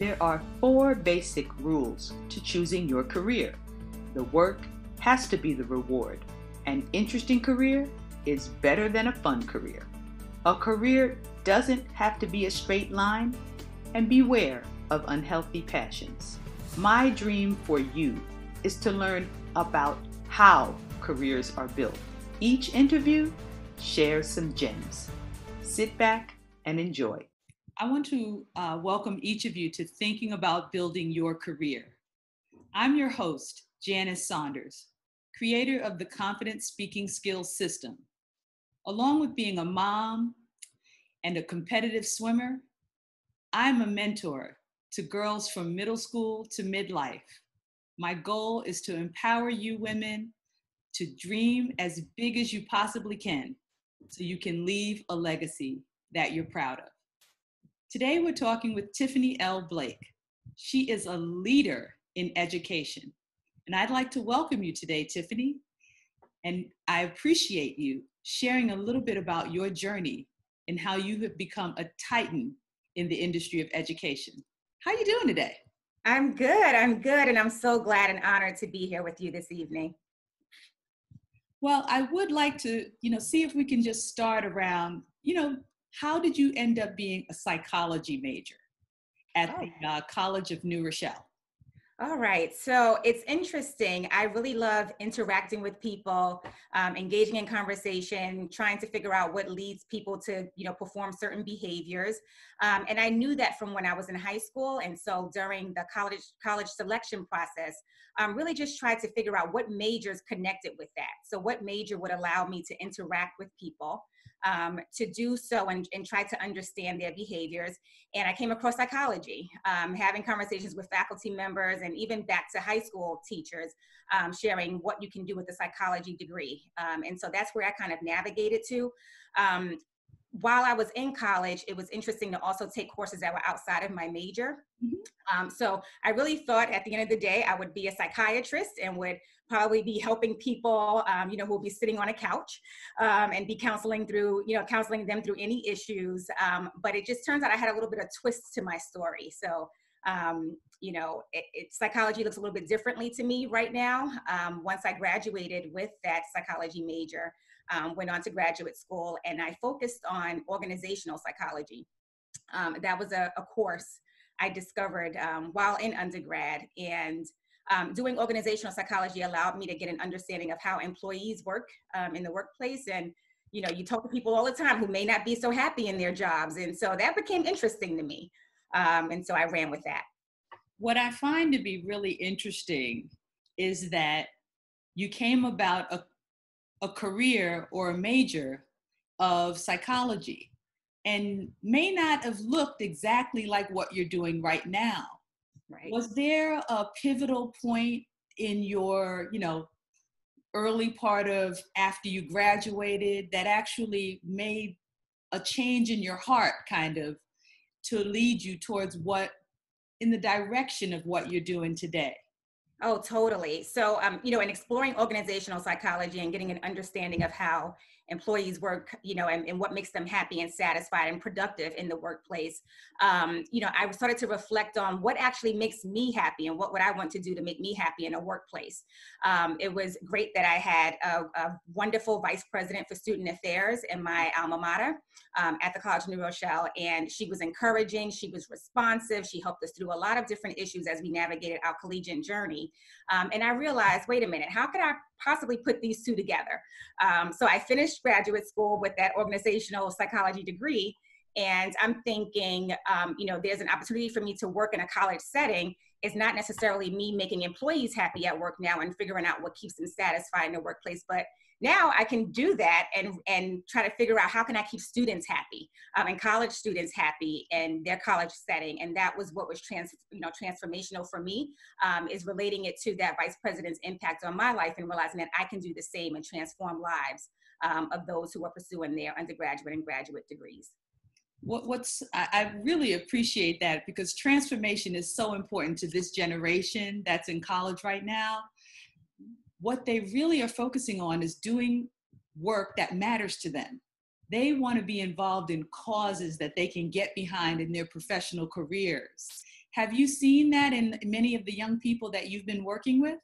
There are four basic rules to choosing your career. The work has to be the reward. An interesting career is better than a fun career. A career doesn't have to be a straight line, and beware of unhealthy passions. My dream for you is to learn about how careers are built. Each interview shares some gems. Sit back and enjoy. I want to welcome each of you to Thinking About Building Your Career. I'm your host, Janice Saunders, creator of the Confident Speaking Skills System. Along with being a mom and a competitive swimmer, I'm a mentor to girls from middle school to midlife. My goal is to empower you women to dream as big as you possibly can so you can leave a legacy that you're proud of. Today, we're talking with Tiffany L. Blake. She is a leader in education. And I'd like to welcome you today, Tiffany. And I appreciate you sharing a little bit about your journey and how you have become a titan in the industry of education. How are you doing today? I'm good, and I'm so glad and honored to be here with you this evening. Well, I would like to, see if we can just start around, how did you end up being a psychology major at the College of New Rochelle? All right, so it's interesting. I really love interacting with people, engaging in conversation, trying to figure out what leads people to, perform certain behaviors. And I knew that from when I was in high school. And so during the college selection process, really just tried to figure out what majors connected with that. So what major would allow me to interact with people, to do so and try to understand their behaviors. And I came across psychology, having conversations with faculty members and even back to high school teachers, sharing what you can do with a psychology degree. And so that's where I kind of navigated to. While I was in college, it was interesting to also take courses that were outside of my major. Mm-hmm. So I really thought at the end of the day, I would be a psychiatrist and would probably be helping people, who will be sitting on a couch and be counseling them through any issues. But it just turns out I had a little bit of twist to my story. So, psychology looks a little bit differently to me right now. Once I graduated with that psychology major, went on to graduate school, and I focused on organizational psychology. That was a course I discovered while in undergrad, and doing organizational psychology allowed me to get an understanding of how employees work in the workplace. And, you talk to people all the time who may not be so happy in their jobs. And so that became interesting to me. And so I ran with that. What I find to be really interesting is that you came about a career or a major of psychology and may not have looked exactly like what you're doing right now. Right. Was there a pivotal point in your, early part of after you graduated that actually made a change in your heart kind of to lead you towards in the direction of what you're doing today? Oh, totally. So, in exploring organizational psychology and getting an understanding of how employees work, and what makes them happy and satisfied and productive in the workplace, I started to reflect on what actually makes me happy and what would I want to do to make me happy in a workplace. It was great that I had a wonderful vice president for student affairs in my alma mater at the College of New Rochelle, and she was encouraging, she was responsive, she helped us through a lot of different issues as we navigated our collegiate journey. And I realized, wait a minute, how could I possibly put these two together? So I finished graduate school with that organizational psychology degree, and I'm thinking, there's an opportunity for me to work in a college setting. It's not necessarily me making employees happy at work now and figuring out what keeps them satisfied in the workplace, but now I can do that and try to figure out how can I keep students happy and college students happy in their college setting. And that was what was transformational for me, is relating it to that vice president's impact on my life and realizing that I can do the same and transform lives of those who are pursuing their undergraduate and graduate degrees. I really appreciate that, because transformation is so important to this generation that's in college right now. What they really are focusing on is doing work that matters to them. They want to be involved in causes that they can get behind in their professional careers. Have you seen that in many of the young people that you've been working with?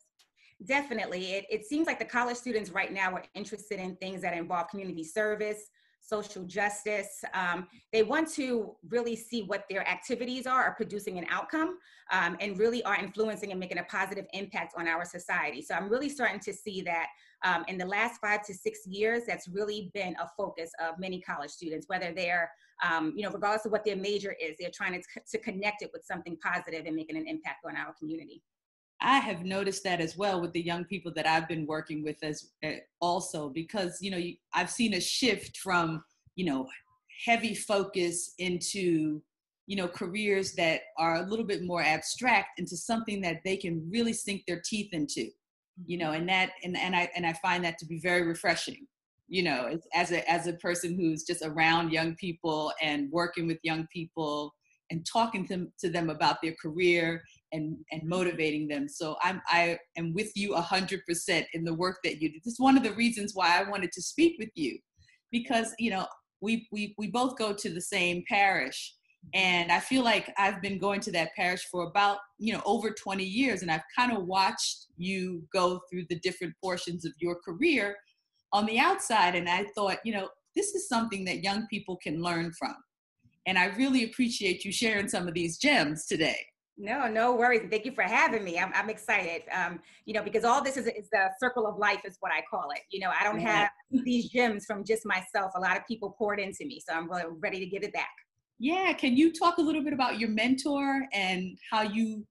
Definitely. It seems like the college students right now are interested in things that involve community service, social justice. They want to really see what their activities are producing an outcome, and really are influencing and making a positive impact on our society. So I'm really starting to see that in the last 5 to 6 years, that's really been a focus of many college students, whether they're, regardless of what their major is, they're trying to connect it with something positive and making an impact on our community. I have noticed that as well with the young people that I've been working with as also, because, I've seen a shift from, heavy focus into, careers that are a little bit more abstract into something that they can really sink their teeth into, and I find that to be very refreshing, as a person who's just around young people and working with young people and talking to them about their career and motivating them. So I am with you 100% in the work that you do. This is one of the reasons why I wanted to speak with you, because, we both go to the same parish, and I feel like I've been going to that parish for about, over 20 years. And I've kind of watched you go through the different portions of your career on the outside. And I thought, this is something that young people can learn from. And I really appreciate you sharing some of these gems today. No worries. Thank you for having me. I'm excited, because all this is the circle of life is what I call it. I don't have these gems from just myself. A lot of people poured into me, so I'm really ready to give it back. Yeah. Can you talk a little bit about your mentor and how you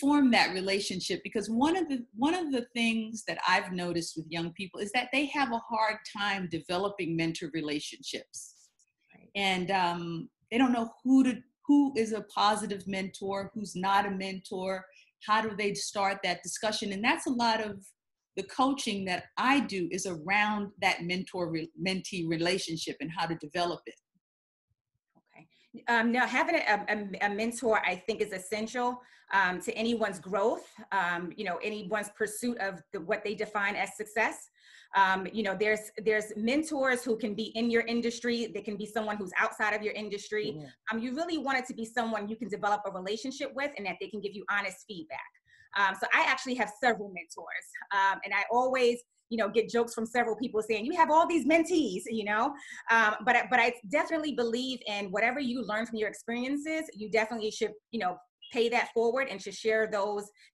form that relationship? Because one of the things that I've noticed with young people is that they have a hard time developing mentor relationships. And they don't know who is a positive mentor, who's not a mentor, how do they start that discussion? And that's a lot of the coaching that I do is around that mentor-mentee relationship and how to develop it. Okay. Now, having a mentor, I think, is essential to anyone's growth, anyone's pursuit of what they define as success. There's mentors who can be in your industry. They can be someone who's outside of your industry. Yeah. You really want it to be someone you can develop a relationship with and that they can give you honest feedback. So I actually have several mentors, and I always, get jokes from several people saying, you have all these mentees, but I definitely believe in whatever you learn from your experiences, you definitely should, pay that forward and to share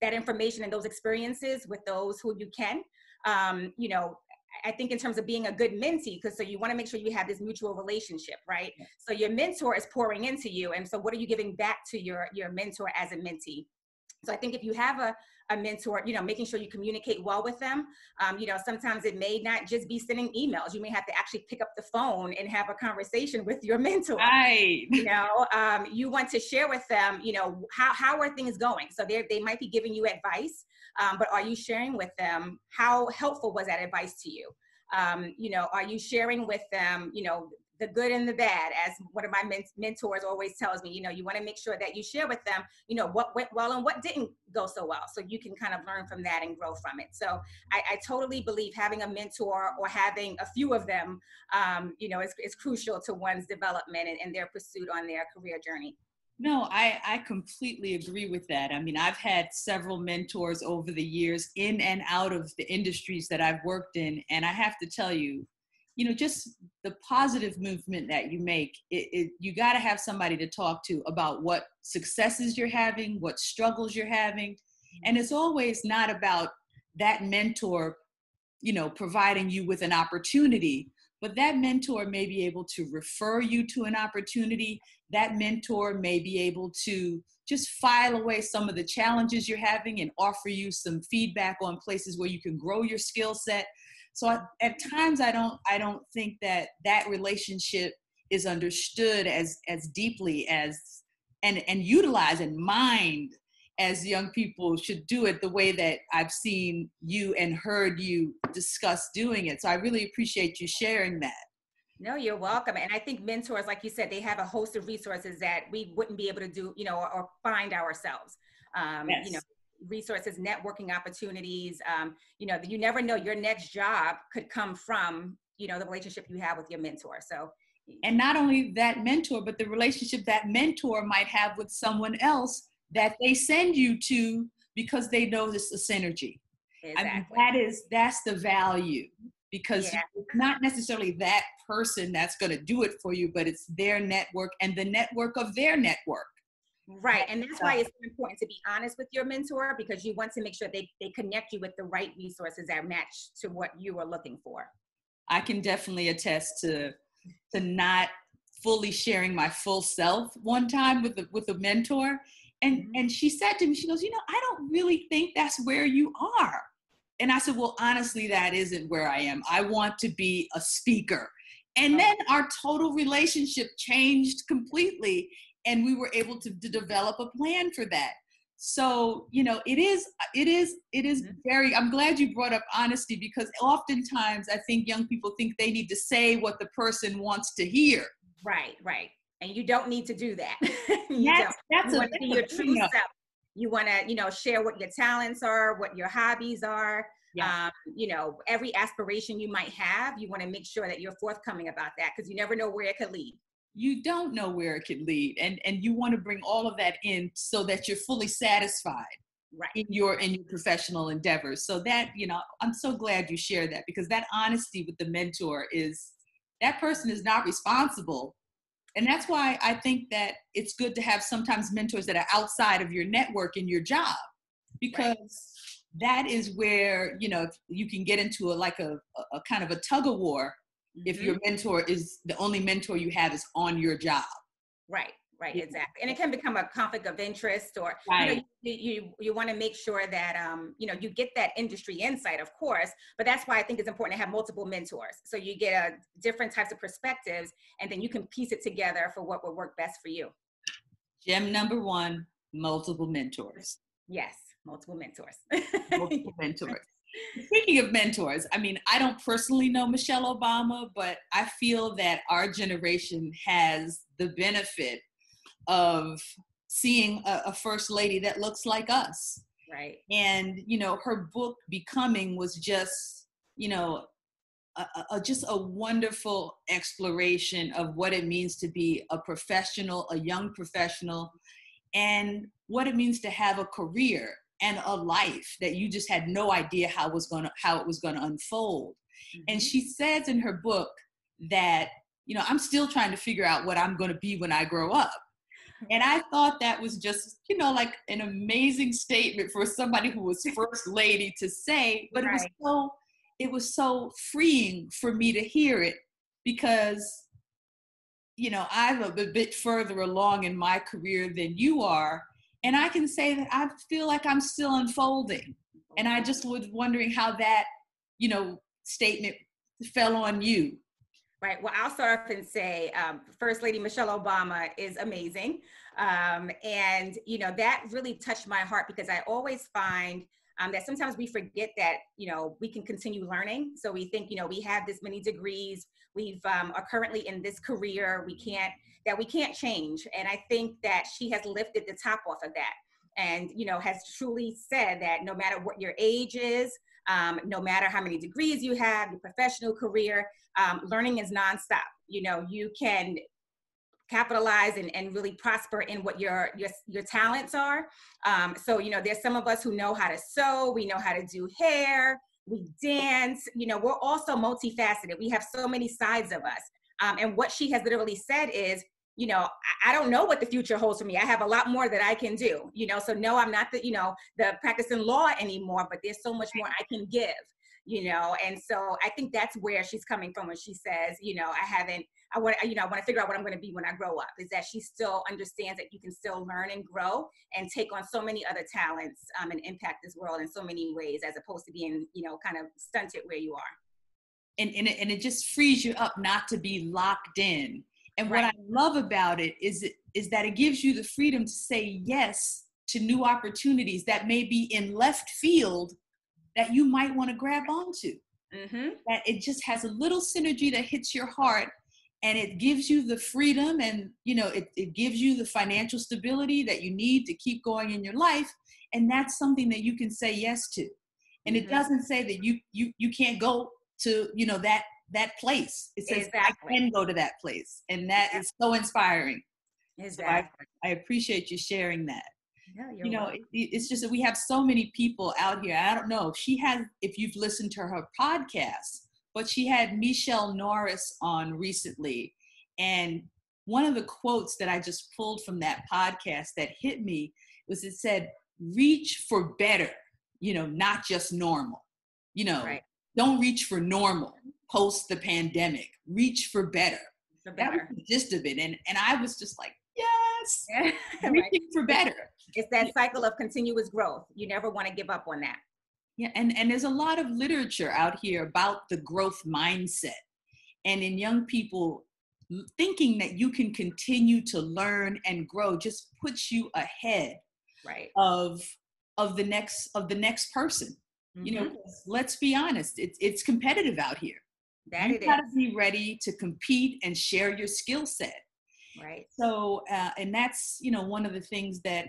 that information and those experiences with those who you can. I think in terms of being a good mentee, because you want to make sure you have this mutual relationship, right? Yeah. So your mentor is pouring into you. And so what are you giving back to your mentor as a mentee? So I think if you have a mentor, making sure you communicate well with them, sometimes it may not just be sending emails. You may have to actually pick up the phone and have a conversation with your mentor. Right. You want to share with them, how are things going? So they might be giving you advice, but are you sharing with them how helpful was that advice to you? Are you sharing with them, the good and the bad, as one of my mentors always tells me, you want to make sure that you share with them, what went well and what didn't go so well, so you can kind of learn from that and grow from it. So I totally believe having a mentor or having a few of them, is crucial to one's development and their pursuit on their career journey. No, I completely agree with that. I mean, I've had several mentors over the years in and out of the industries that I've worked in. And I have to tell you, just the positive movement that you make, you got to have somebody to talk to about what successes you're having, what struggles you're having. And it's always not about that mentor, providing you with an opportunity, but that mentor may be able to refer you to an opportunity. That mentor may be able to just file away some of the challenges you're having and offer you some feedback on places where you can grow your skill set. So at times I don't think that relationship is understood as deeply as and utilized and mined as young people should do it, the way that I've seen you and heard you discuss doing it. So I really appreciate you sharing that. No, you're welcome. And I think mentors, like you said, they have a host of resources that we wouldn't be able to do, or find ourselves. Yes. Resources, networking opportunities, you never know, your next job could come from, the relationship you have with your mentor. So And not only that mentor, but the relationship that mentor might have with someone else that they send you to because they know this is a synergy. Exactly. I mean, that's the value, because it's not necessarily that person that's going to do it for you, but it's their network and the network of their network. Right. And that's why it's so important to be honest with your mentor, because you want to make sure they connect you with the right resources that match to what you are looking for. I can definitely attest to not fully sharing my full self one time with a mentor. And she said to me, she goes, you know, I don't really think that's where you are. And I said, well, honestly, that isn't where I am. I want to be a speaker. And then our total relationship changed completely. And we were able to develop a plan for that. So, you know, it is very, I'm glad you brought up honesty, because oftentimes I think young people think they need to say what the person wants to hear. Right, right. And you don't need to do that. You want to be your true self. You want to, you know, share what your talents are, what your hobbies are, you know, every aspiration you might have. You want to make sure that you're forthcoming about that, because you never know where it could lead. You don't know where it could lead. And you want to bring all of that in so that you're fully satisfied in your professional endeavors. So that, you know, I'm so glad you shared that, because that honesty with the mentor is, that person is not responsible. And that's why I think that it's good to have sometimes mentors that are outside of your network in your job, because that is where, you know, you can get into a kind of a tug of war if your mentor is, the only mentor you have is on your job. Right, right, exactly. And it can become a conflict of interest, or you want to make sure that, you know, you get that industry insight, of course, but that's why I think it's important to have multiple mentors. So you get different types of perspectives, and then you can piece it together for what would work best for you. Gem number one, multiple mentors. Yes, multiple mentors. Multiple mentors. Speaking of mentors, I mean, I don't personally know Michelle Obama, but I feel that our generation has the benefit of seeing a first lady that looks like us. Right. And, you know, her book, Becoming, was just, you know, just a wonderful exploration of what it means to be a professional, a young professional, and what it means to have a career and a life that you just had no idea how it was going to unfold. And she says in her book that, you know, I'm still trying to figure out what I'm going to be when I grow up. And I thought that was just, you know, like an amazing statement for somebody who was first lady to say, but it was so freeing for me to hear it, because, you know, I'm a bit further along in my career than you are. And I can say that I feel like I'm still unfolding. And I just was wondering how that, you know, statement fell on you. Right. Well, I'll start off and say, First Lady Michelle Obama is amazing. And, you know, that really touched my heart, because I always find that sometimes we forget that, you know, we can continue learning. So we think, you know, we have this many degrees, we've are currently in this career, we can't change. And I think that she has lifted the top off of that, and, you know, has truly said that no matter what your age is, no matter how many degrees you have, your professional career, learning is nonstop. You know, you can capitalize and really prosper in what your talents are. So, you know, there's some of us who know how to sew, we know how to do hair, we dance, you know, we're also multifaceted. We have so many sides of us. And what she has literally said is, you know, I don't know what the future holds for me. I have a lot more that I can do, you know, so no, I'm not the, you know, the practicing law anymore, but there's so much more I can give, you know? And so I think that's where she's coming from when she says, you know, I want to figure out what I'm going to be when I grow up, is that she still understands that you can still learn and grow and take on so many other talents and impact this world in so many ways, as opposed to being, you know, kind of stunted where you are. And it just frees you up not to be locked in. And what I love about it is that it gives you the freedom to say yes to new opportunities that may be in left field that you might want to grab onto. That it just has a little synergy that hits your heart, and it gives you the freedom, and, you know, it gives you the financial stability that you need to keep going in your life. And that's something that you can say yes to. And it doesn't say that you can't go to, you know, that that place. It says, exactly, I can go to that place. And that is so inspiring. Exactly. So I appreciate you sharing that. Yeah, you know, it's just that we have so many people out here. I don't know if she has, if you've listened to her podcast, but she had Michelle Norris on recently. And one of the quotes that I just pulled from that podcast that hit me was, it said, reach for better, you know, not just normal, you know, don't reach for normal post the pandemic, reach for better. That was the gist of it. And I was just like, yes, reaching for better. It's that cycle of continuous growth. You never want to give up on that. Yeah. And there's a lot of literature out here about the growth mindset and in young people thinking that you can continue to learn and grow just puts you ahead of the next person. Mm-hmm. You know, let's be honest, it's competitive out here. You gotta be ready to compete and share your skill set. Right. So, and that's, you know, one of the things that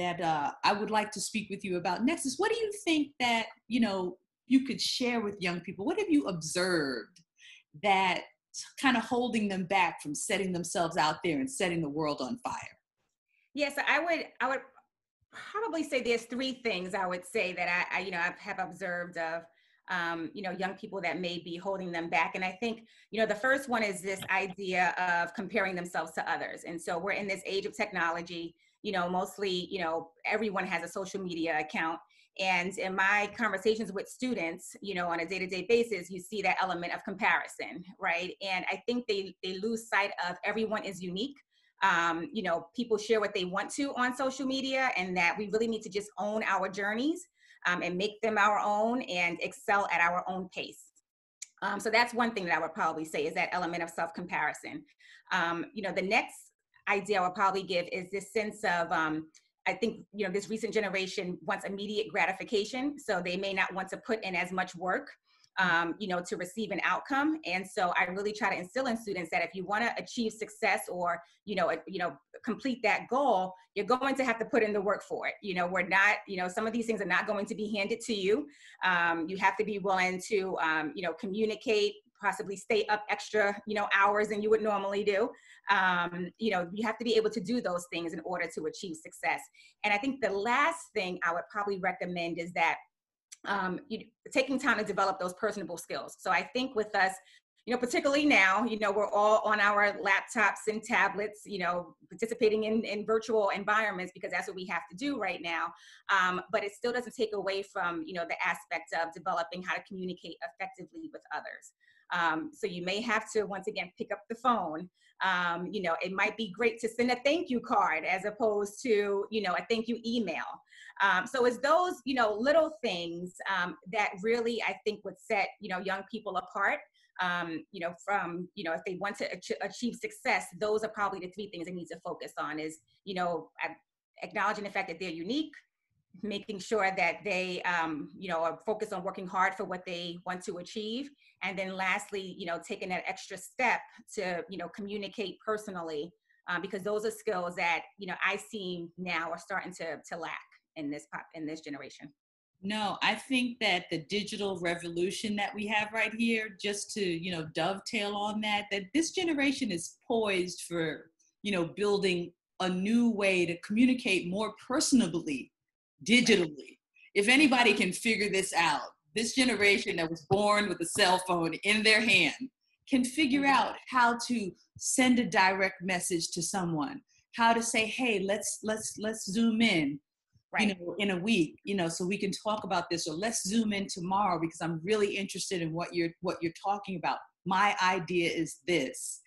I would like to speak with you about next is, what do you think that, you know, you could share with young people? What have you observed that kind of holding them back from setting themselves out there and setting the world on fire? Yes, yeah, so I would probably say there's three things I would say that I you know, I have observed of, you know, young people that may be holding them back. And I think, you know, the first one is this idea of comparing themselves to others. And so we're in this age of technology, you know, mostly, you know, everyone has a social media account. And in my conversations with students, you know, on a day-to-day basis, you see that element of comparison, right? And I think they lose sight of everyone is unique. You know, people share what they want to on social media, and that we really need to just own our journeys and make them our own and excel at our own pace. So that's one thing that I would probably say is that element of self-comparison. You know, the next idea I would probably give is this sense of, I think, you know, this recent generation wants immediate gratification. So they may not want to put in as much work, you know, to receive an outcome. And so I really try to instill in students that if you want to achieve success or, you know, complete that goal, you're going to have to put in the work for it. You know, we're not, you know, some of these things are not going to be handed to you. You have to be willing to, you know, communicate, possibly stay up extra, you know, hours than you would normally do. You know, you have to be able to do those things in order to achieve success. And I think the last thing I would probably recommend is that taking time to develop those personable skills. So I think with us, you know, particularly now, you know, we're all on our laptops and tablets, you know, participating in virtual environments because that's what we have to do right now. But it still doesn't take away from, you know, the aspect of developing how to communicate effectively with others. So you may have to, once again, pick up the phone. You know, it might be great to send a thank you card as opposed to, you know, a thank you email. So it's those, you know, little things that really, I think, would set, you know, young people apart, you know, from, you know, if they want to achieve success, those are probably the three things they need to focus on is, you know, acknowledging the fact that they're unique, making sure that they, you know, are focused on working hard for what they want to achieve. And then lastly, you know, taking that extra step to, you know, communicate personally, because those are skills that, you know, I see now are starting to lack in this generation. No, I think that the digital revolution that we have right here, just to, you know, dovetail on that this generation is poised for, you know, building a new way to communicate more personably, digitally. If anybody can figure this out, this generation that was born with a cell phone in their hand can figure out how to send a direct message to someone, how to say, hey, let's zoom in, you know, in a week, you know, so we can talk about this, or let's zoom in tomorrow because I'm really interested in what you're talking about. My idea is this.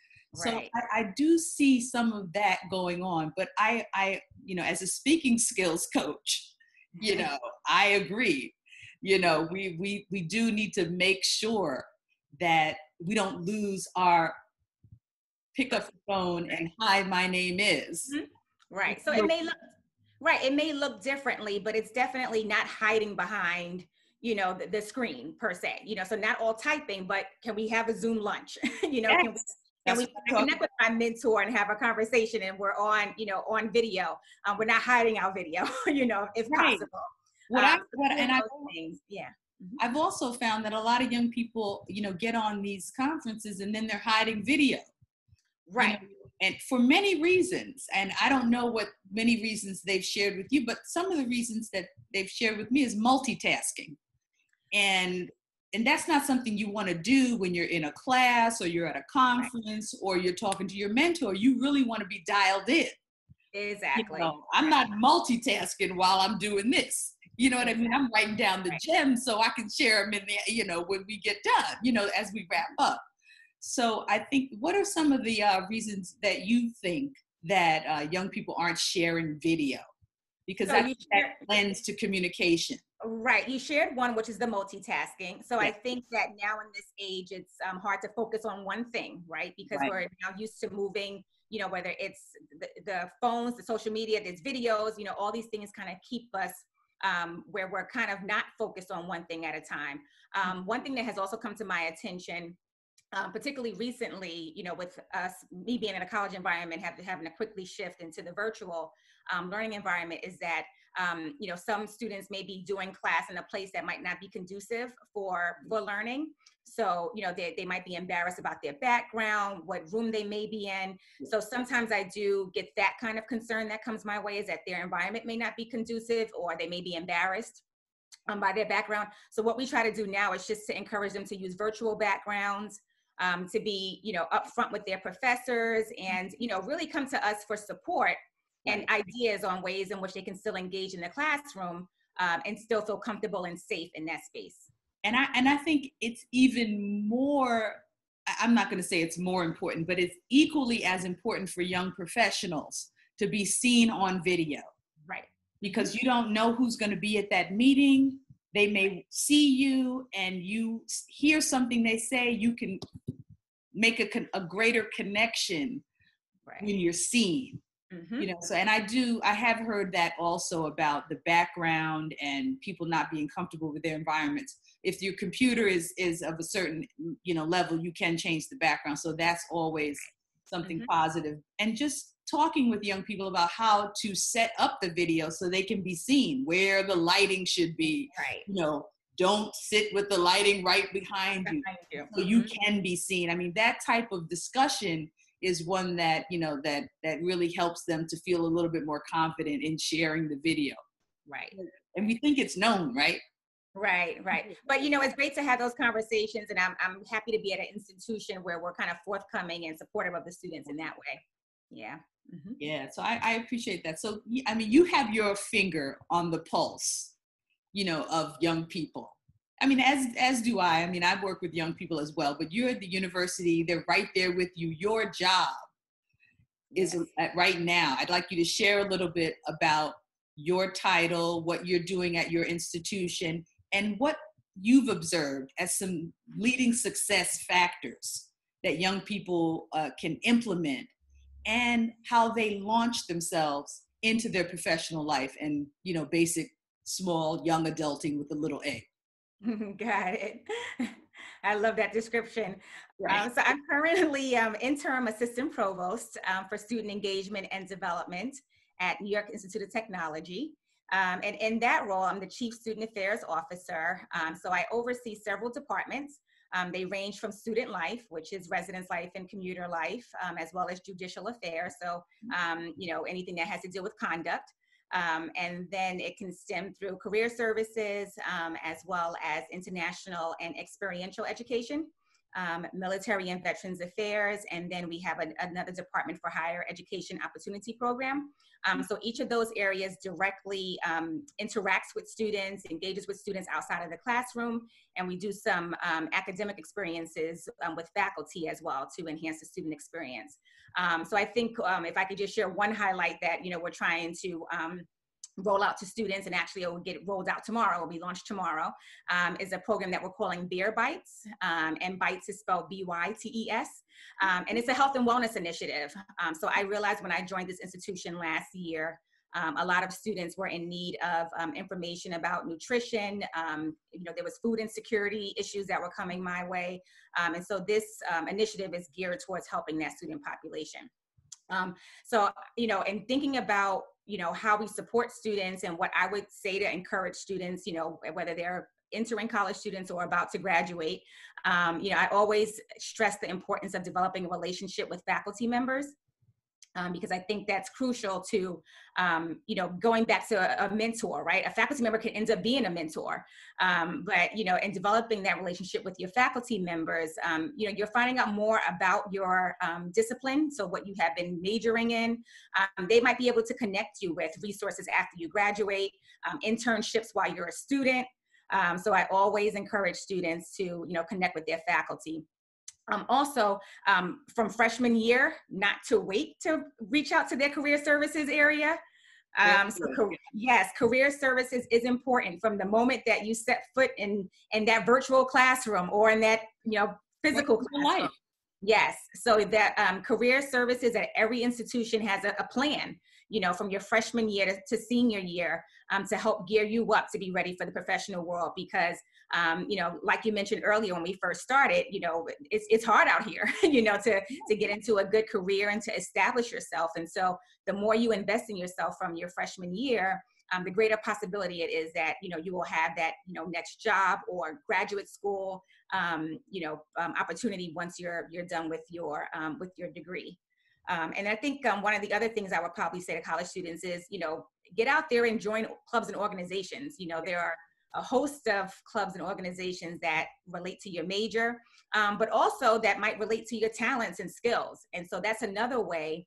Right. So I do see some of that going on, but I, you know, as a speaking skills coach, you know, I agree. You know, we do need to make sure that we don't lose our pick up the phone and hi, my name is. Mm-hmm. Right. So it may look differently, but it's definitely not hiding behind, you know, the screen per se, you know, so not all typing, but can we have a Zoom lunch? You know, can we connect with my mentor and have a conversation, and we're on, you know, on video. We're not hiding our video, you know, if possible. What I, what, and I, things. Yeah. I've also found that a lot of young people, you know, get on these conferences and then they're hiding video. Right. You know, and for many reasons, and I don't know what many reasons they've shared with you, but some of the reasons that they've shared with me is multitasking. And that's not something you want to do when you're in a class or you're at a conference or you're talking to your mentor. You really want to be dialed in. Exactly. You know, I'm not multitasking while I'm doing this. You know what I mean? I'm writing down the gems so I can share them in the, you know, when we get done, you know, as we wrap up. So I think, what are some of the reasons that you think that young people aren't sharing video? Because so I think that lends to communication. Right. You shared one, which is the multitasking. So I think that now in this age, it's hard to focus on one thing, right? Because we're now used to moving, you know, whether it's the phones, the social media, there's videos, you know, all these things kind of keep us where we're kind of not focused on one thing at a time. One thing that has also come to my attention, particularly recently, you know, with us, me being in a college environment, having to quickly shift into the virtual learning environment, is that, you know, some students may be doing class in a place that might not be conducive for learning. So, you know, they might be embarrassed about their background, what room they may be in. So sometimes I do get that kind of concern that comes my way, is that their environment may not be conducive or they may be embarrassed by their background. So what we try to do now is just to encourage them to use virtual backgrounds, to be, you know, upfront with their professors and, you know, really come to us for support and ideas on ways in which they can still engage in the classroom and still feel comfortable and safe in that space. And I think it's even more, I'm not going to say it's more important, but it's equally as important for young professionals to be seen on video. Right. Because you don't know who's going to be at that meeting. They may see you and you hear something they say, you can make a greater connection when you're seen. You know, so, and I have heard that also about the background and people not being comfortable with their environments. If your computer is of a certain, you know, level, you can change the background. So that's always something positive. And just talking with young people about how to set up the video so they can be seen, where the lighting should be, you know, don't sit with the lighting right behind you, so you can be seen. I mean, that type of discussion is one that, you know, that really helps them to feel a little bit more confident in sharing the video. Right. And we think it's known, right? Right, right. But, you know, it's great to have those conversations, and I'm happy to be at an institution where we're kind of forthcoming and supportive of the students in that way. Yeah. Yeah, so I appreciate that. So, I mean, you have your finger on the pulse, you know, of young people. I mean, as do I. I mean, I work with young people as well, but you're at the university, they're right there with you. Your job is right now. I'd like you to share a little bit about your title, what you're doing at your institution, and what you've observed as some leading success factors that young people can implement, and how they launch themselves into their professional life and, you know, basic small young adulting with a little A. Got it. I love that description. Right. So I'm currently interim assistant provost for student engagement and development at New York Institute of Technology. And in that role, I'm the chief student affairs officer. So I oversee several departments. They range from student life, which is residence life and commuter life, as well as judicial affairs. So, you know, anything that has to do with conduct. And then it can stem through career services, as well as international and experiential education, military and veterans affairs, and then we have another department for higher education opportunity program. So each of those areas directly interacts with students, engages with students outside of the classroom, and we do some academic experiences with faculty as well to enhance the student experience. So I think if I could just share one highlight that, you know, we're trying to roll out to students, and actually it will get rolled out tomorrow, it will be launched tomorrow, is a program that we're calling Bear Bytes, and Bytes is spelled B-Y-T-E-S, and it's a health and wellness initiative. So I realized when I joined this institution last year, a lot of students were in need of information about nutrition. You know, there was food insecurity issues that were coming my way. And so this initiative is geared towards helping that student population. So, you know, in thinking about, you know, how we support students and what I would say to encourage students, you know, whether they're entering college students or about to graduate, you know, I always stress the importance of developing a relationship with faculty members, because I think that's crucial to, you know, going back to a mentor, right? A faculty member can end up being a mentor, but, you know, in developing that relationship with your faculty members, you know, you're finding out more about your discipline, so what you have been majoring in. They might be able to connect you with resources after you graduate, internships while you're a student. So I always encourage students to, you know, connect with their faculty. Also, from freshman year, not to wait to reach out to their career services area. Yes, career services is important from the moment that you set foot in that virtual classroom or in that, you know, physical classroom. Yes, so that career services at every institution has a plan, you know, from your freshman year to senior year, to help gear you up to be ready for the professional world, because, you know, like you mentioned earlier when we first started, you know, it's hard out here, you know, to get into a good career and to establish yourself. And so the more you invest in yourself from your freshman year, the greater possibility it is that, you know, you will have that, you know, next job or graduate school, you know, opportunity once you're done with your degree. And I think one of the other things I would probably say to college students is, you know, get out there and join clubs and organizations. You know, there are a host of clubs and organizations that relate to your major, but also that might relate to your talents and skills. And so that's another way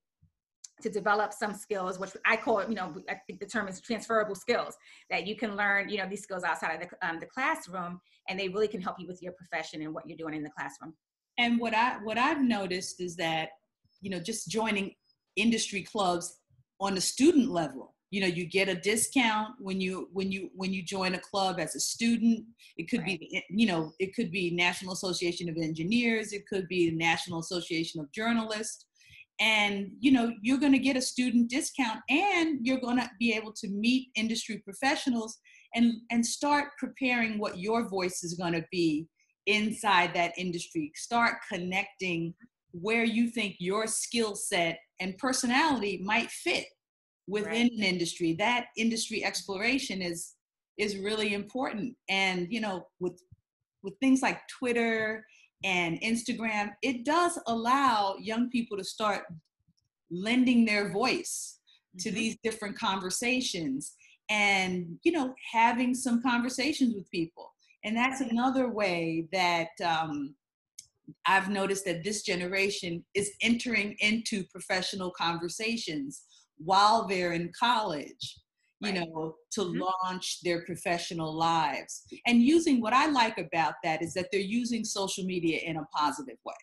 to develop some skills, which I call, you know, I think the term is transferable skills, that you can learn, you know, these skills outside of the classroom, and they really can help you with your profession and what you're doing in the classroom. And what I've noticed is that, you know, just joining industry clubs on the student level, you know, you get a discount when you join a club as a student. It could be, you know, it could be National Association of Engineers, it could be the National Association of Journalists, and, you know, you're going to get a student discount, and you're going to be able to meet industry professionals and start preparing what your voice is going to be inside that industry. Start connecting where you think your skill set and personality might fit within an industry. That industry exploration is really important. And, you know, with things like Twitter and Instagram, it does allow young people to start lending their voice to these different conversations and, you know, having some conversations with people. And that's another way that, I've noticed that this generation is entering into professional conversations while they're in college, you know, to launch their professional lives. And using, what I like about that is that they're using social media in a positive way.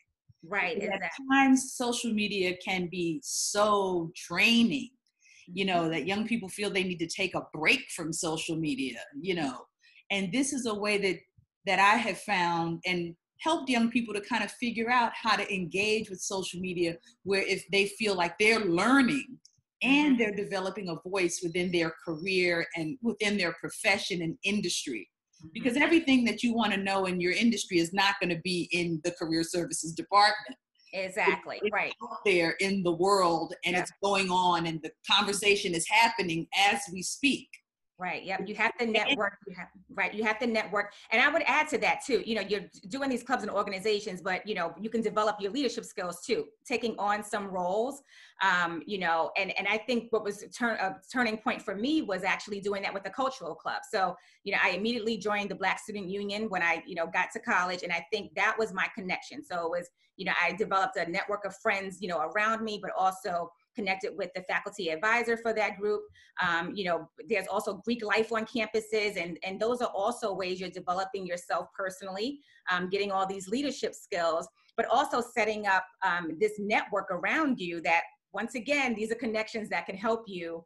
Right. Exactly. At times, social media can be so draining, you know, that young people feel they need to take a break from social media, you know. And this is a way that I have found and helped young people to kind of figure out how to engage with social media, where if they feel like they're learning and they're developing a voice within their career and within their profession and industry, because everything that you want to know in your industry is not going to be in the career services department. Exactly. It's out there in the world, and it's going on, and the conversation is happening as we speak. Right. Yep. You have to network. You have to network. And I would add to that too, you know, you're doing these clubs and organizations, but, you know, you can develop your leadership skills too, taking on some roles, you know, and I think what was a turning point for me was actually doing that with the cultural club. So, you know, I immediately joined the Black Student Union when I, you know, got to college. And I think that was my connection. So it was, you know, I developed a network of friends, you know, around me, but also connected with the faculty advisor for that group. You know, there's also Greek life on campuses, and those are also ways you're developing yourself personally, getting all these leadership skills, but also setting up this network around you that, once again, these are connections that can help you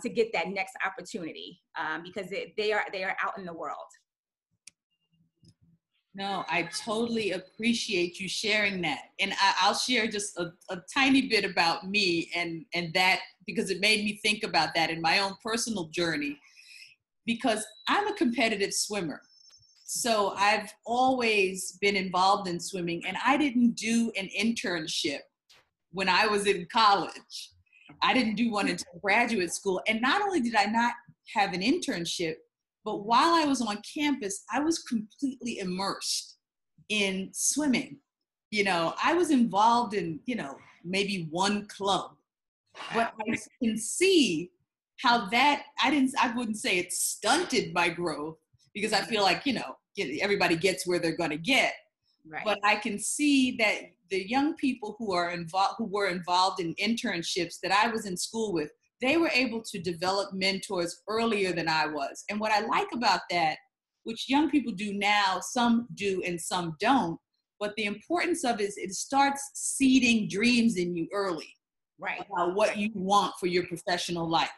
to get that next opportunity, because they are out in the world. No, I totally appreciate you sharing that. And I'll share just a tiny bit about me and that, because it made me think about that in my own personal journey, because I'm a competitive swimmer. So I've always been involved in swimming, and I didn't do an internship when I was in college. I didn't do one until graduate school. And not only did I not have an internship, But while I was on campus, I was completely immersed in swimming. You know, I was involved in, you know, maybe one club, but I can see how that, I wouldn't say it stunted my growth, because I feel like, you know, everybody gets where they're going to get. Right. But I can see that the young people who are involved, who were involved in internships that I was in school with, they were able to develop mentors earlier than I was. And what I like about that, which young people do now, some do and some don't, but the importance of it is it starts seeding dreams in you early, right? About what you want for your professional life.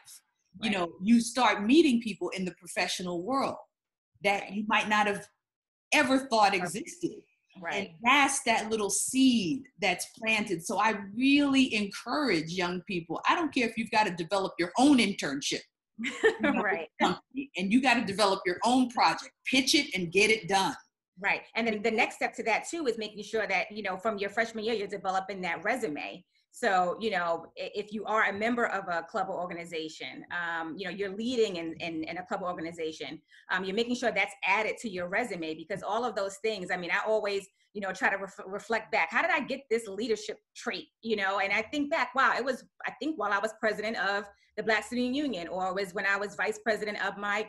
Right. You know, you start meeting people in the professional world that you might not have ever thought existed. Right. And that's that little seed that's planted. So I really encourage young people. I don't care if you've got to develop your own internship. Right. And you got to develop your own project, pitch it and get it done. Right. And then the next step to that too is making sure that, you know, from your freshman year, you're developing that resume. So, you know, if you are a member of a club or organization, you know, you're leading in a club or organization, you're making sure that's added to your resume, because all of those things, I mean, I always, you know, try to reflect back. How did I get this leadership trait? You know, and I think back, wow, it was, I think while I was president of the Black Student Union, or was when I was vice president of my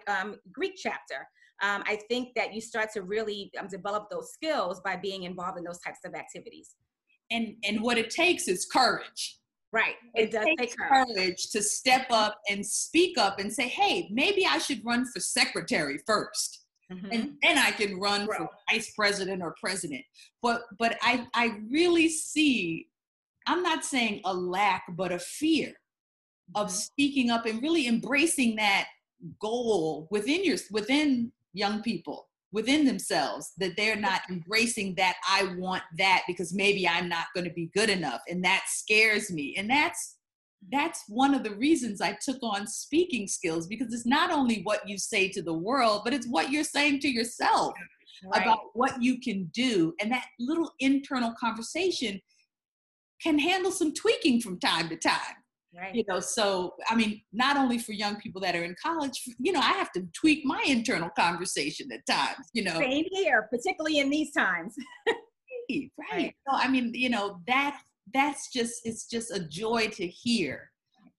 Greek chapter. I think that you start to really develop those skills by being involved in those types of activities. And what it takes is courage. Right. It does take courage to step up and speak up and say, hey, maybe I should run for secretary first. Mm-hmm. And then I can run for vice president or president. But I really see, I'm not saying a lack, but a fear of speaking up and really embracing that goal within young people, within themselves, that they're not embracing that I want that because maybe I'm not going to be good enough. And that scares me. And that's one of the reasons I took on speaking skills, because it's not only what you say to the world, but it's what you're saying to yourself about what you can do. And that little internal conversation can handle some tweaking from time to time. Right. You know, so, I mean, not only for young people that are in college, you know, I have to tweak my internal conversation at times, you know. Same here, particularly in these times. Right. So, I mean, you know, that's just, it's just a joy to hear,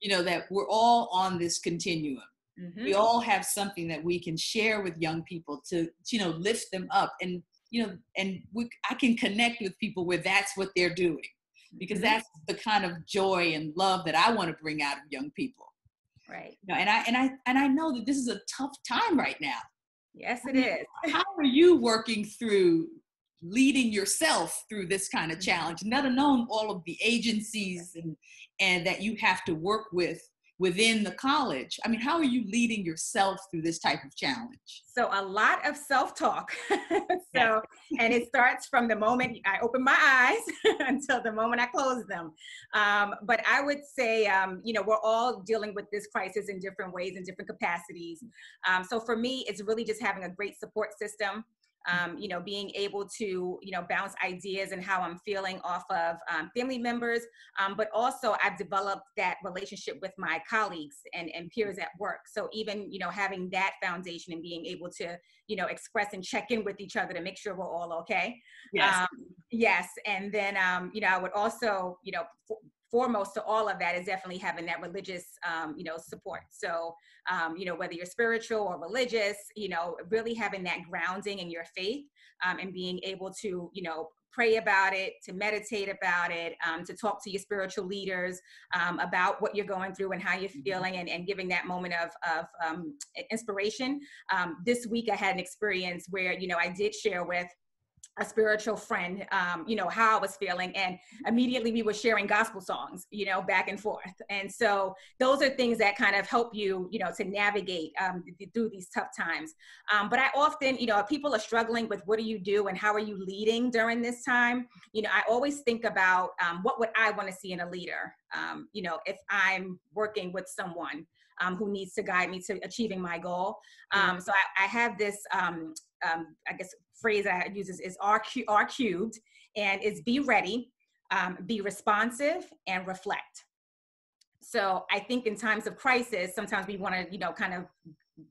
you know, that we're all on this continuum. Mm-hmm. We all have something that we can share with young people to, you know, lift them up. And, you know, and I can connect with people where that's what they're doing. Because that's the kind of joy and love that I want to bring out of young people. Right. You know, and I know that this is a tough time right now. Yes, it is. How are you working through leading yourself through this kind of challenge, let alone all of the agencies and that you have to work with within the college? I mean, how are you leading yourself through this type of challenge? So a lot of self-talk. So, and it starts from the moment I open my eyes until the moment I close them. But I would say, you know, we're all dealing with this crisis in different ways, in different capacities. So for me, it's really just having a great support system. You know, being able to, you know, bounce ideas and how I'm feeling off of family members, but also I've developed that relationship with my colleagues and peers at work. So even, you know, having that foundation and being able to, you know, express and check in with each other to make sure we're all okay. Yes. Yes. And then, you know, I would also, you know, foremost to all of that is definitely having that religious, you know, support. So, you know, whether you're spiritual or religious, you know, really having that grounding in your faith and being able to, you know, pray about it, to meditate about it, to talk to your spiritual leaders about what you're going through and how you're feeling, and giving that moment of inspiration. This week I had an experience where, you know, I did share with a spiritual friend, you know, how I was feeling, and immediately we were sharing gospel songs, you know, back and forth. And so those are things that kind of help you, you know, to navigate through these tough times. But I often, you know, if people are struggling with what do you do and how are you leading during this time, you know, I always think about what would I want to see in a leader, you know, if I'm working with someone who needs to guide me to achieving my goal. So I have this, I guess, phrase I use is R cubed, and it's be ready, be responsive, and reflect. So I think in times of crisis, sometimes we want to, you know, kind of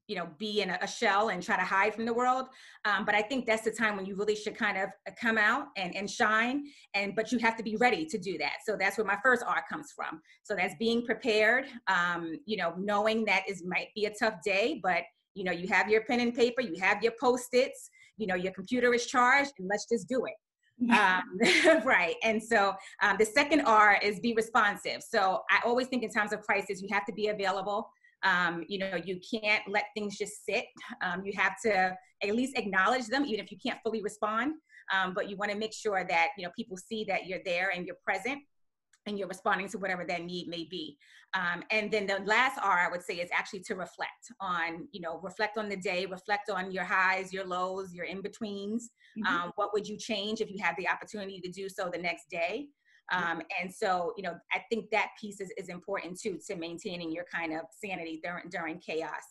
you know, be in a shell and try to hide from the world. But I think that's the time when you really should kind of come out and shine, but you have to be ready to do that. So that's where my first R comes from. So that's being prepared, you know, knowing that it might be a tough day, but you know, you have your pen and paper, you have your Post-its, you know, your computer is charged, and let's just do it. Right. And so the second R is be responsive. So I always think in times of crisis, you have to be available. You know, you can't let things just sit. You have to at least acknowledge them, even if you can't fully respond. But you want to make sure that, you know, people see that you're there and you're present and you're responding to whatever that need may be. And then the last R I would say is actually to reflect on, you know, reflect on the day, reflect on your highs, your lows, your in-betweens. What would you change if you had the opportunity to do so the next day? And so, you know, I think that piece is important too, to maintaining your kind of sanity during chaos.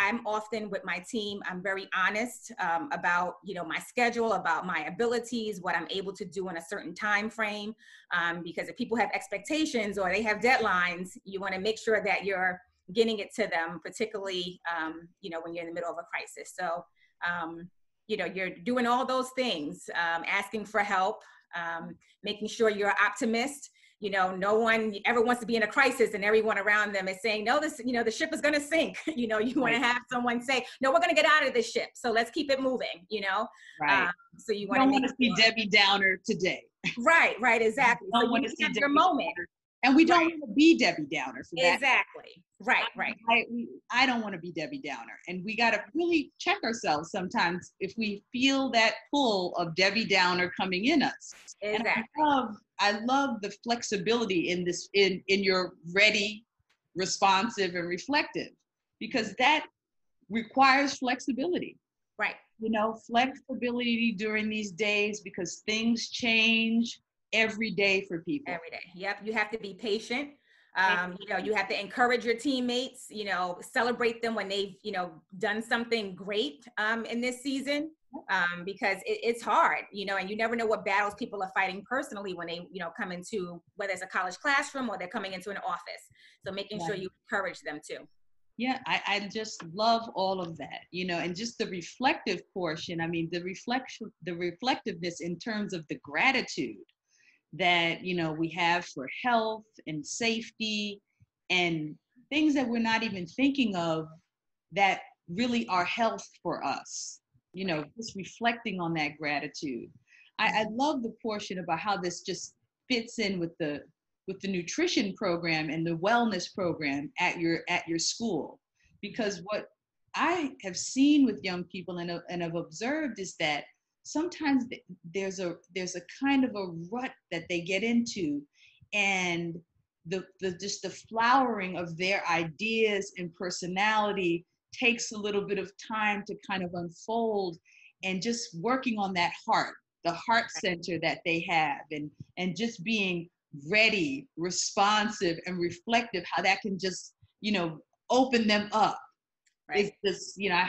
I'm often with my team, I'm very honest about, you know, my schedule, about my abilities, what I'm able to do in a certain time frame. Because if people have expectations or they have deadlines, you want to make sure that you're getting it to them, particularly, you know, when you're in the middle of a crisis. So, you know, you're doing all those things, asking for help. Making sure you're an optimist. You know, no one ever wants to be in a crisis and everyone around them is saying, no, this, you know, the ship is going to sink. You know, you want to have someone say, no, we're going to get out of this ship. So let's keep it moving, you know? Right. So you want to see Debbie Downer today. Right, right, exactly. So you want to see your moment. And we don't want to be Debbie Downer for that. Exactly. Right, right. I don't want to be Debbie Downer. And we got to really check ourselves sometimes if we feel that pull of Debbie Downer coming in us. Exactly. And I love the flexibility in this, in your ready, responsive, and reflective, because that requires flexibility. Right. You know, flexibility during these days, because things change every day for people. Every day. Yep. You have to be patient. You know, you have to encourage your teammates, you know, celebrate them when they've, you know, done something great in this season, because it's hard, you know, and you never know what battles people are fighting personally when they, you know, come into, whether it's a college classroom or they're coming into an office. So making sure you encourage them too. Yeah, I just love all of that, you know, and just the reflective portion. I mean, the reflectiveness in terms of the gratitude that, you know, we have for health and safety and things that we're not even thinking of that really are health for us, you know, just reflecting on that gratitude. I love the portion about how this just fits in with the nutrition program and the wellness program at your school, because what I have seen with young people and have observed is that sometimes there's a kind of a rut that they get into, and the flowering of their ideas and personality takes a little bit of time to kind of unfold, and just working on that heart, the heart center that they have, and just being ready, responsive, and reflective, how that can just, you know, open them up. Right. It's just, you know,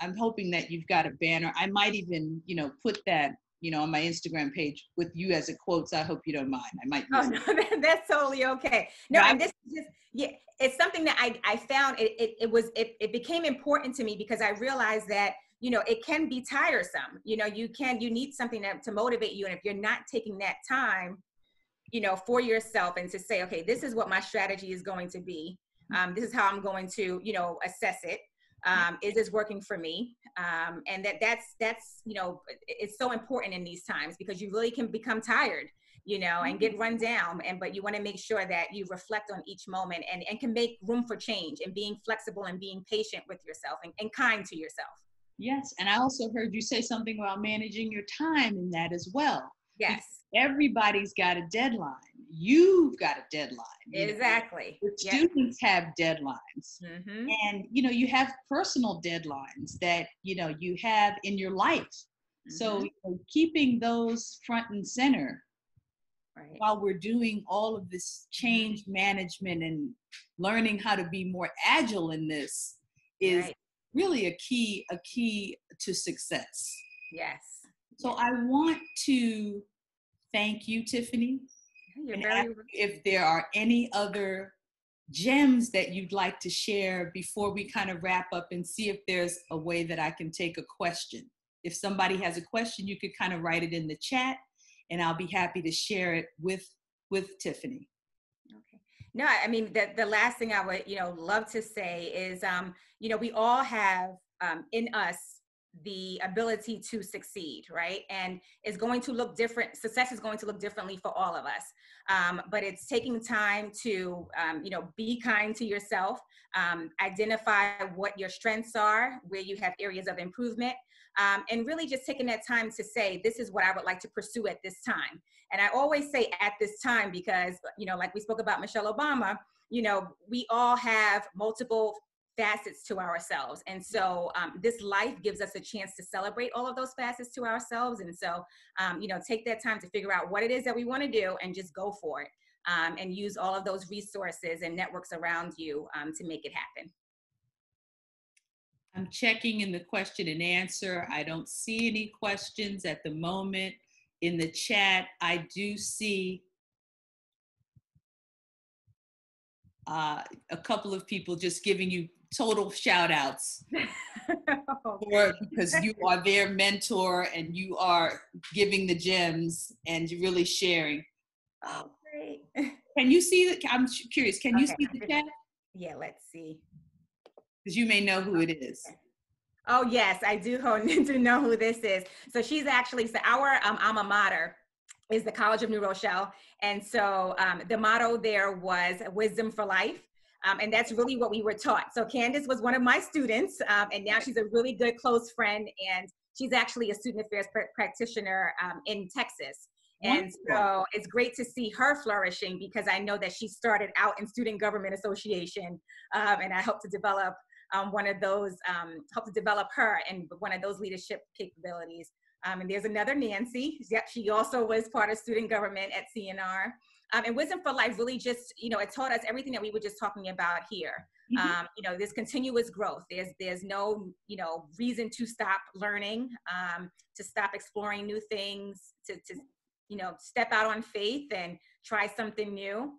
I'm hoping that you've got a banner. I might even, you know, put that, you know, on my Instagram page with you as a quote. So I hope you don't mind. I might. Oh no, that's totally okay. No, and this is just, yeah, it's something that I found it became important to me because I realized that, you know, it can be tiresome. You know, you need something to motivate you. And if you're not taking that time, you know, for yourself and to say, okay, this is what my strategy is going to be. This is how I'm going to, you know, assess it. Is this working for me? And that's, you know, it's so important in these times because you really can become tired, you know, and get run down. But you want to make sure that you reflect on each moment and can make room for change and being flexible and being patient with yourself and kind to yourself. Yes. And I also heard you say something about managing your time in that as well. Yes. Because everybody's got a deadline. You've got a deadline. Exactly. You know? The students have deadlines. Mm-hmm. And, you know, you have personal deadlines that, you know, you have in your life. Mm-hmm. So, you know, keeping those front and center while we're doing all of this change management and learning how to be more agile in this is really a key to success. Yes. So I want to thank you, Tiffany. You're very welcome. If there are any other gems that you'd like to share before we kind of wrap up, and see if there's a way that I can take a question. If somebody has a question, you could kind of write it in the chat, and I'll be happy to share it with Tiffany. Okay. No, I mean, the last thing I would, love to say is, we all have in us the ability to succeed, right? And it's going to look different. Success is going to look differently for all of us. But it's taking time to, be kind to yourself, identify what your strengths are, where you have areas of improvement, and really just taking that time to say, this is what I would like to pursue at this time. And I always say at this time, because, like we spoke about Michelle Obama, we all have multiple facets to ourselves. And so this life gives us a chance to celebrate all of those facets to ourselves. And so, take that time to figure out what it is that we want to do and just go for it, and use all of those resources and networks around you to make it happen. I'm checking in the question and answer. I don't see any questions at the moment. In the chat, I do see a couple of people just giving you total shout outs because you are their mentor and you are giving the gems and really sharing. Oh, great. Can you see that? I'm curious. Can you see the chat? Yeah, let's see. Because you may know who it is. Oh, yes, I do know who this is. So she's actually, so our alma mater is the College of New Rochelle. And so the motto there was wisdom for life. And that's really what we were taught. So Candace was one of my students, and now she's a really good close friend. And she's actually a student affairs practitioner in Texas. And so it's great to see her flourishing, because I know that she started out in student government association, and I hope to develop her and one of those leadership capabilities. And there's another Nancy. Yep, she also was part of student government at CNR. And Wisdom for Life really just, it taught us everything that we were just talking about here. There's continuous growth. There's no, reason to stop learning, to stop exploring new things, to step out on faith and try something new.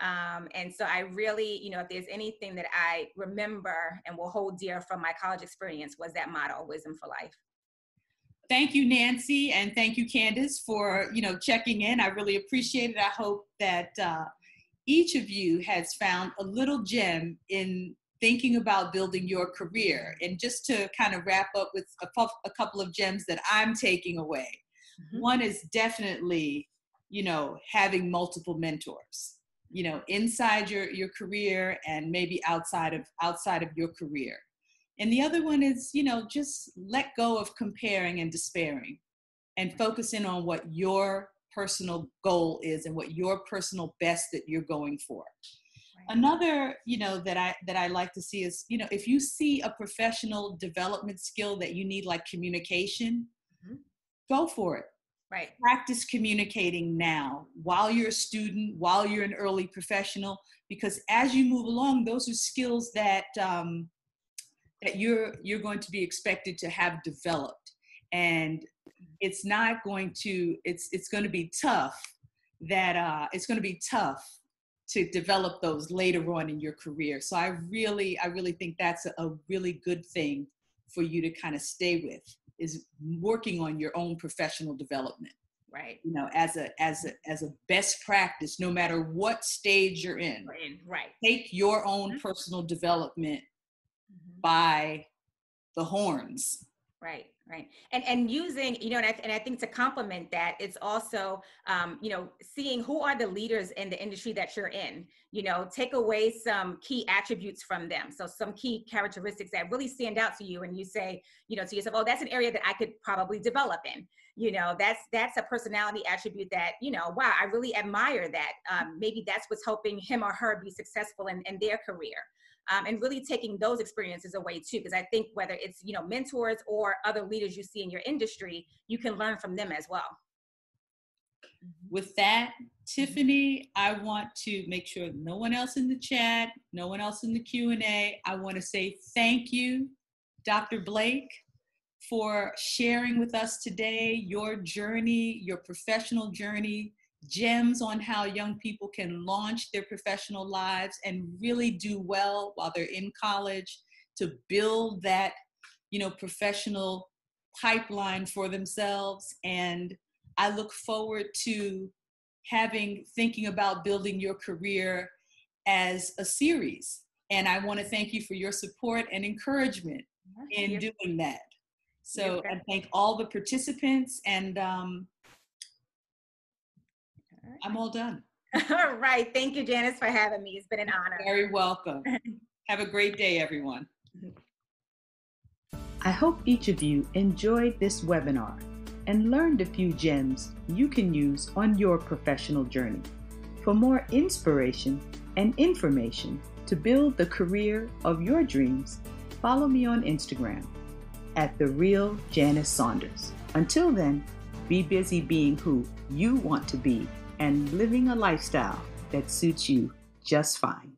And so I really, if there's anything that I remember and will hold dear from my college experience, was that motto, Wisdom for Life. Thank you, Nancy, and thank you, Candace, for checking in. I really appreciate it. I hope that each of you has found a little gem in thinking about building your career. And just to kind of wrap up with a couple of gems that I'm taking away. One is definitely, having multiple mentors, inside your career and maybe outside of your career. And the other one is, just let go of comparing and despairing and focus in on what your personal goal is and what your personal best that you're going for. Right. Another, that I like to see is, if you see a professional development skill that you need, like communication, go for it. Right. Practice communicating now while you're a student, while you're an early professional, because as you move along, those are skills that, that you're going to be expected to have developed. And it's not going to, it's going to be tough to develop those later on in your career. So I really think that's a really good thing for you to kind of stay with, is working on your own professional development, right? As a best practice, no matter what stage you're in, right? Take your own personal development by the horns. Right. And using, and I think to complement that, it's also, seeing who are the leaders in the industry that you're in, take away some key attributes from them. So some key characteristics that really stand out to you, and you say, to yourself, oh, that's an area that I could probably develop in. That's a personality attribute that, wow, I really admire that. Maybe that's what's helping him or her be successful in their career. And really taking those experiences away too, because I think whether it's, mentors or other leaders you see in your industry, you can learn from them as well. With that, Tiffany, I want to make sure no one else in the chat, no one else in the Q&A, I want to say thank you, Dr. Blake, for sharing with us today your journey, your professional journey, gems on how young people can launch their professional lives and really do well while they're in college to build that, you know, professional pipeline for themselves. And I look forward to thinking about building your career as a series. And I want to thank you for your support and encouragement in doing that. So I thank all the participants, and I'm all done. All right. Thank you, Janice, for having me. It's been an honor. You're very welcome. Have a great day, everyone. I hope each of you enjoyed this webinar and learned a few gems you can use on your professional journey. For more inspiration and information to build the career of your dreams, follow me on Instagram at The Real Janice Saunders. Until then, be busy being who you want to be and living a lifestyle that suits you just fine.